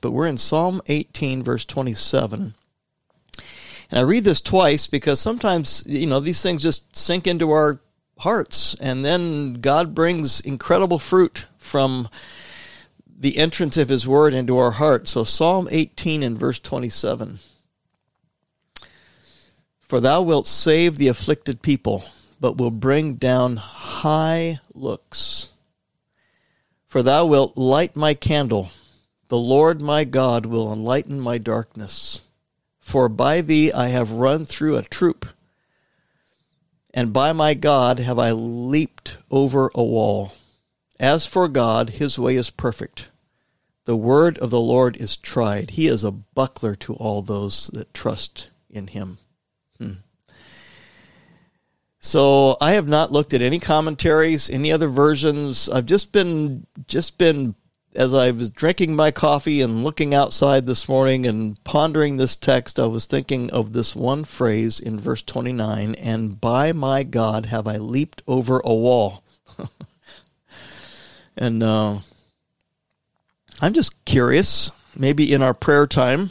but we're in Psalm 18, verse 27. And I read this twice because sometimes, you know, these things just sink into our hearts, and then God brings incredible fruit from the entrance of his word into our heart. So Psalm 18 and verse 27. For thou wilt save the afflicted people, but will bring down high looks. For thou wilt light my candle. The Lord my God will enlighten my darkness. For by thee I have run through a troop, and by my God have I leaped over a wall. As for God, his way is perfect. The word of the Lord is tried. He is a buckler to all those that trust in him. So I have not looked at any commentaries, any other versions. I've just been, as I was drinking my coffee and looking outside this morning and pondering this text, I was thinking of this one phrase in verse 29, and by my God have I leaped over a wall. And I'm just curious, maybe in our prayer time,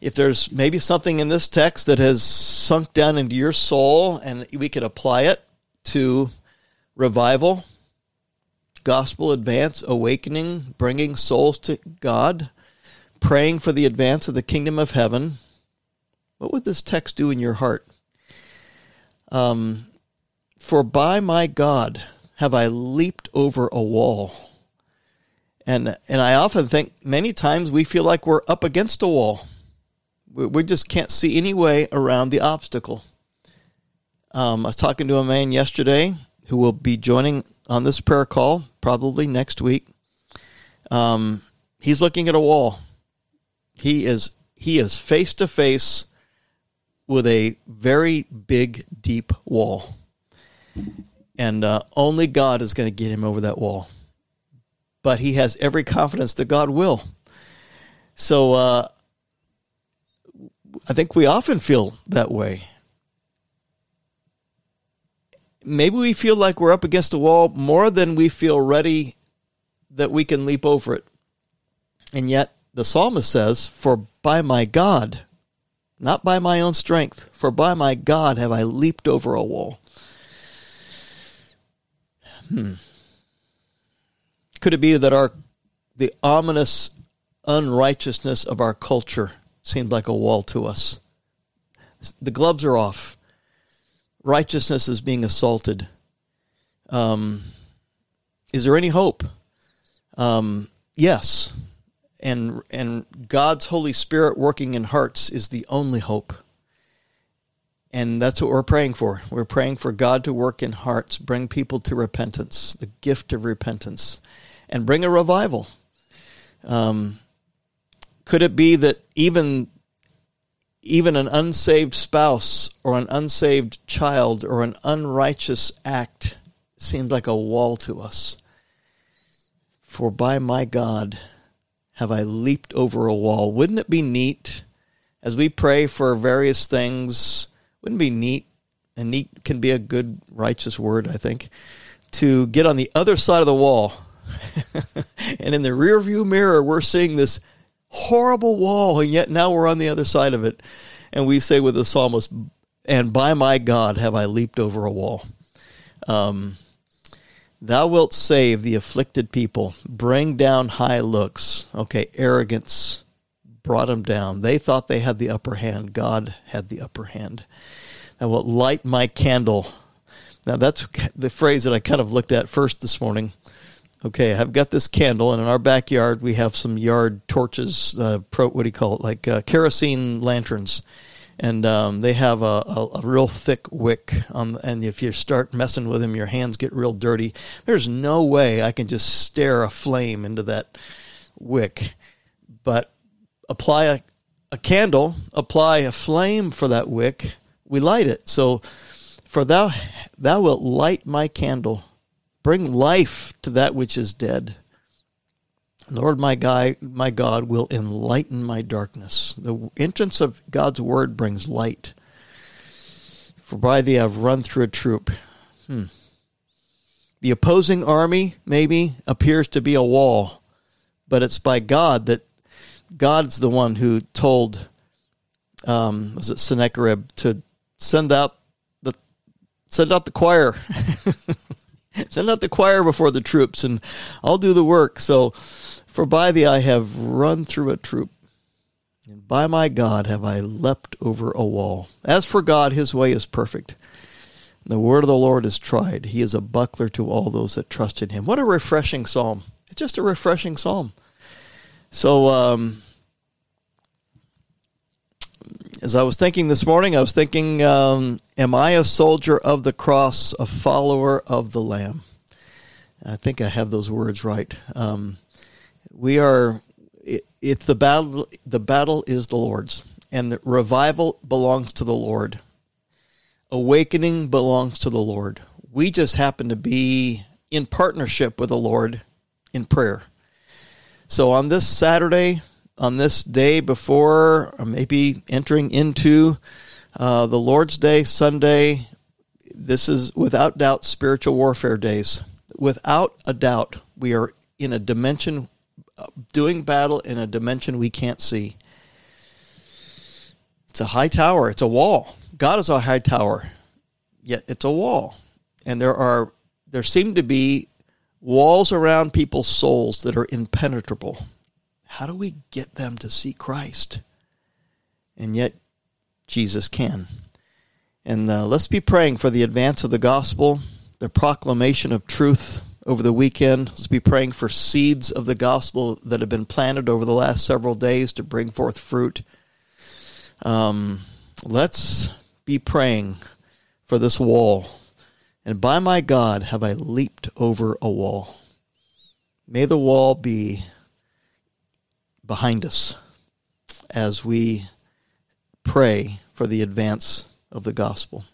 if there's maybe something in this text that has sunk down into your soul and we could apply it to revival, gospel advance, awakening, bringing souls to God, praying for the advance of the kingdom of heaven. What would this text do in your heart? For by my God have I leaped over a wall. And I often think many times we feel like we're up against a wall. We just can't see any way around the obstacle. I was talking to a man yesterday who will be joining on this prayer call probably next week. He's looking at a wall. He is face to face with a very big, deep wall. And only God is going to get him over that wall. But he has every confidence that God will. So I think we often feel that way. Maybe we feel like we're up against a wall more than we feel ready that we can leap over it. And yet the psalmist says, for by my God, not by my own strength, for by my God have I leaped over a wall. Could it be that the ominous unrighteousness of our culture seemed like a wall to us? The gloves are off. Righteousness is being assaulted. Is there any hope? Yes. And God's Holy Spirit working in hearts is the only hope. And that's what we're praying for. We're praying for God to work in hearts, bring people to repentance, the gift of repentance, and bring a revival. Could it be that even an unsaved spouse or an unsaved child or an unrighteous act seemed like a wall to us? For by my God have I leaped over a wall. Wouldn't it be neat as we pray for various things? Wouldn't it be neat, and neat can be a good, righteous word, I think, to get on the other side of the wall. And in the rearview mirror, we're seeing this horrible wall, and yet now we're on the other side of it. And we say with the psalmist, and by my God have I leaped over a wall. Thou wilt save the afflicted people, bring down high looks. Okay, arrogance brought them down. They thought they had the upper hand. God had the upper hand. Thou wilt light my candle. Now that's the phrase that I kind of looked at first this morning. Okay, I've got this candle, and in our backyard we have some yard torches, kerosene lanterns, and they have a real thick wick, and if you start messing with them, your hands get real dirty. There's no way I can just stare a flame into that wick, but apply a candle, apply a flame for that wick, we light it. So, for thou wilt light my candle, bring life to that which is dead. Lord, my God will enlighten my darkness. The entrance of God's word brings light. For by thee I've run through a troop. The opposing army, maybe, appears to be a wall. but it's by God that God's the one who told, was it Sennacherib to send out the choir, send out the choir before the troops, and I'll do the work. So, for by thee I have run through a troop, and by my God have I leapt over a wall. As for God, his way is perfect. The word of the Lord is tried. He is a buckler to all those that trust in him. What a refreshing psalm. It's just a refreshing psalm. So, as I was thinking this morning, I was thinking, am I a soldier of the cross, a follower of the Lamb? And I think I have those words right. We are, it's the battle is the Lord's, and the revival belongs to the Lord. Awakening belongs to the Lord. We just happen to be in partnership with the Lord in prayer. So on this Saturday, on this day before, or maybe entering into the Lord's Day, Sunday, this is without doubt spiritual warfare days. Without a doubt, we are in a dimension, doing battle in a dimension we can't see. It's a high tower. It's a wall. God is a high tower, yet it's a wall. And there seem to be walls around people's souls that are impenetrable. How do we get them to see Christ? And yet, Jesus can. And let's be praying for the advance of the gospel, the proclamation of truth over the weekend. Let's be praying for seeds of the gospel that have been planted over the last several days to bring forth fruit. Let's be praying for this wall. And by my God have I leaped over a wall. May the wall be behind us as we pray for the advance of the gospel.